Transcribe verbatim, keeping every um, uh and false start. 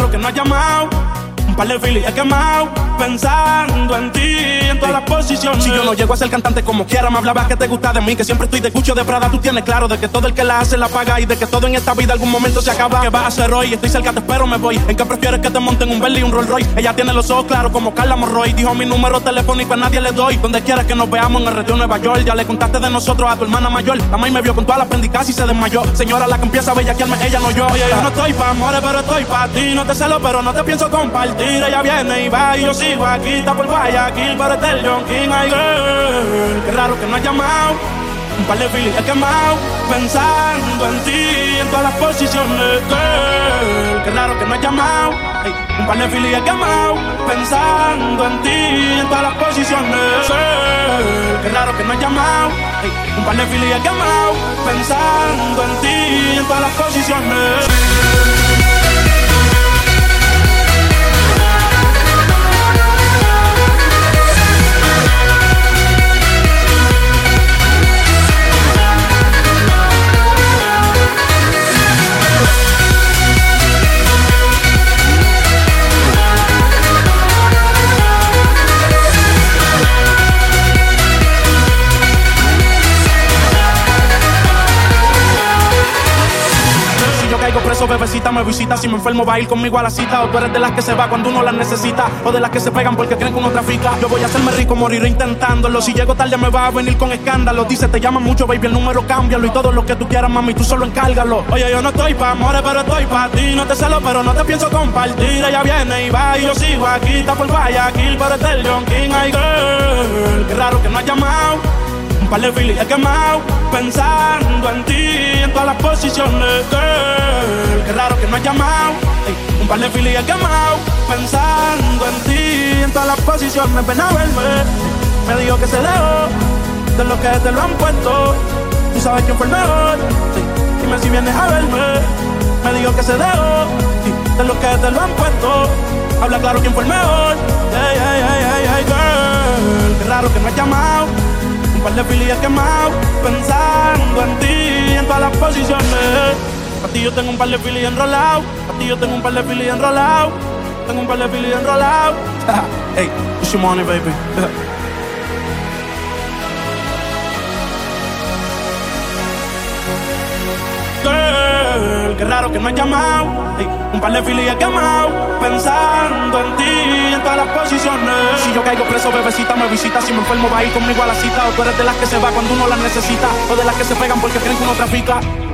lo que no ha llamado. Un par de filis he quemado, pensando en ti, en todas las posiciones. Si yo no llego a ser cantante como quiera, me hablabas que te gusta de mí, que siempre estoy de Gucci o de Prada. Tú tienes claro de que todo el que la hace la paga y de que todo en esta vida algún momento se acaba. ¿Qué vas a hacer hoy? Estoy cerca, te espero, me voy. ¿En qué prefieres que te monten un Bentley y un Rolls Royce? Ella tiene los ojos claros como Carla Morroy. Dijo mi número telefónico, a nadie le doy. Donde quieras que nos veamos, en el retiro de Nueva York. Ya le contaste de nosotros a tu hermana mayor. La maíz me vio con todas las prendicas y se desmayó. Señora, la que empieza a bellaquearme, ella no yo. Oye, yo no estoy pa' amores, pero estoy pa' ti. No te celo, pero no te pienso compartir. Ella viene y va y yo sigo aquí, está por Guayaquil, pero está el John King, ay girl. Qué raro que no ha llamado, un par de filis he quemado, pensando en ti, en todas las posiciones, girl. Qué raro que no ha llamado, ay, un par de filis he quemado, pensando en ti, en todas las posiciones, girl. Qué raro que no ha llamado, ay, un par de filis he quemado, pensando en ti, en todas las posiciones. Preso, bebecita, me visita. Si me enfermo va a ir conmigo a la cita. O tú eres de las que se va cuando uno las necesita, o de las que se pegan porque creen que uno trafica. Yo voy a hacerme rico, moriré intentándolo. Si llego tarde me va a venir con escándalo. Dice, te llaman mucho, baby, el número cámbialo. Y todo lo que tú quieras, mami, tú solo encárgalo. Oye, yo no estoy pa' amores, pero estoy pa' ti. No te celo, pero no te pienso compartir. Ella viene y va y yo sigo aquí, está por Guayaquil, pero está el John King, ay girl. Qué raro que no ha llamado, un par de filis he quemado, pensando en ti, en todas las posiciones, girl. Qué raro que no has llamado, ey, un par de filis he quemado, pensando en ti, en todas las posiciones. Ven a verme, me dijo que se dejó de lo que te lo han puesto. Tú sabes quién fue el mejor, ey, dime si vienes a verme. Me dijo que se dejó de lo que te lo han puesto. Habla claro quién fue el mejor, ey, ey, ey, ey, girl. Qué raro que no has llamado, un par de filis he quemado, pensando en ti, en todas las posiciones. Pa' ti yo tengo un par de filis enrolado, pa' ti yo tengo un par de filis enrolado, tengo un par de filis enrolado. Hey, it's your money, baby. Girl, qué raro que no has llamado, hey, un par de filis he quemado, pensando en ti, en todas las posiciones. Si yo caigo preso, bebecita, me visita. Si me enfermo va a ir conmigo a la cita. O tú eres de las que se va cuando uno las necesita, o de las que se pegan porque creen que uno trafica.